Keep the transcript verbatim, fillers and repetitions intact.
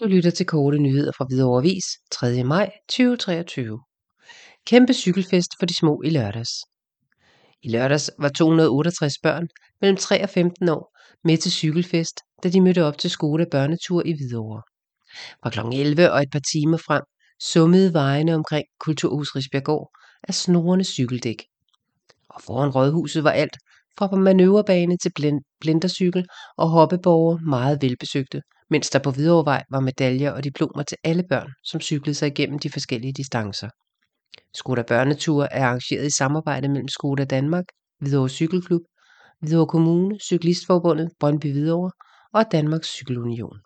Du lytter til korte nyheder fra Hvidovre Avis tredje maj tyve treogtyve. Kæmpe cykelfest for de små i lørdags. I lørdags var to hundrede og otteogtres børn mellem tre og femten år med til cykelfest, da de mødte op til Skoda Børnetur i Hvidovre. Fra klokken elleve og et par timer frem summede vejene omkring Kulturhus Rigsbjergård af snorende cykeldæk. Og foran rådhuset var alt fra manøvrebane til blindercykel og hoppeborger meget velbesøgte, mens der på Hvidovrevej var medaljer og diplomer til alle børn, som cyklede sig igennem de forskellige distancer. Skoda Børnetur er arrangeret i samarbejde mellem Skoda Danmark, Hvidovre Cykelklub, Hvidovre Kommune, Cyklistforbundet, Brøndby Hvidovre og Danmarks Cykelunion.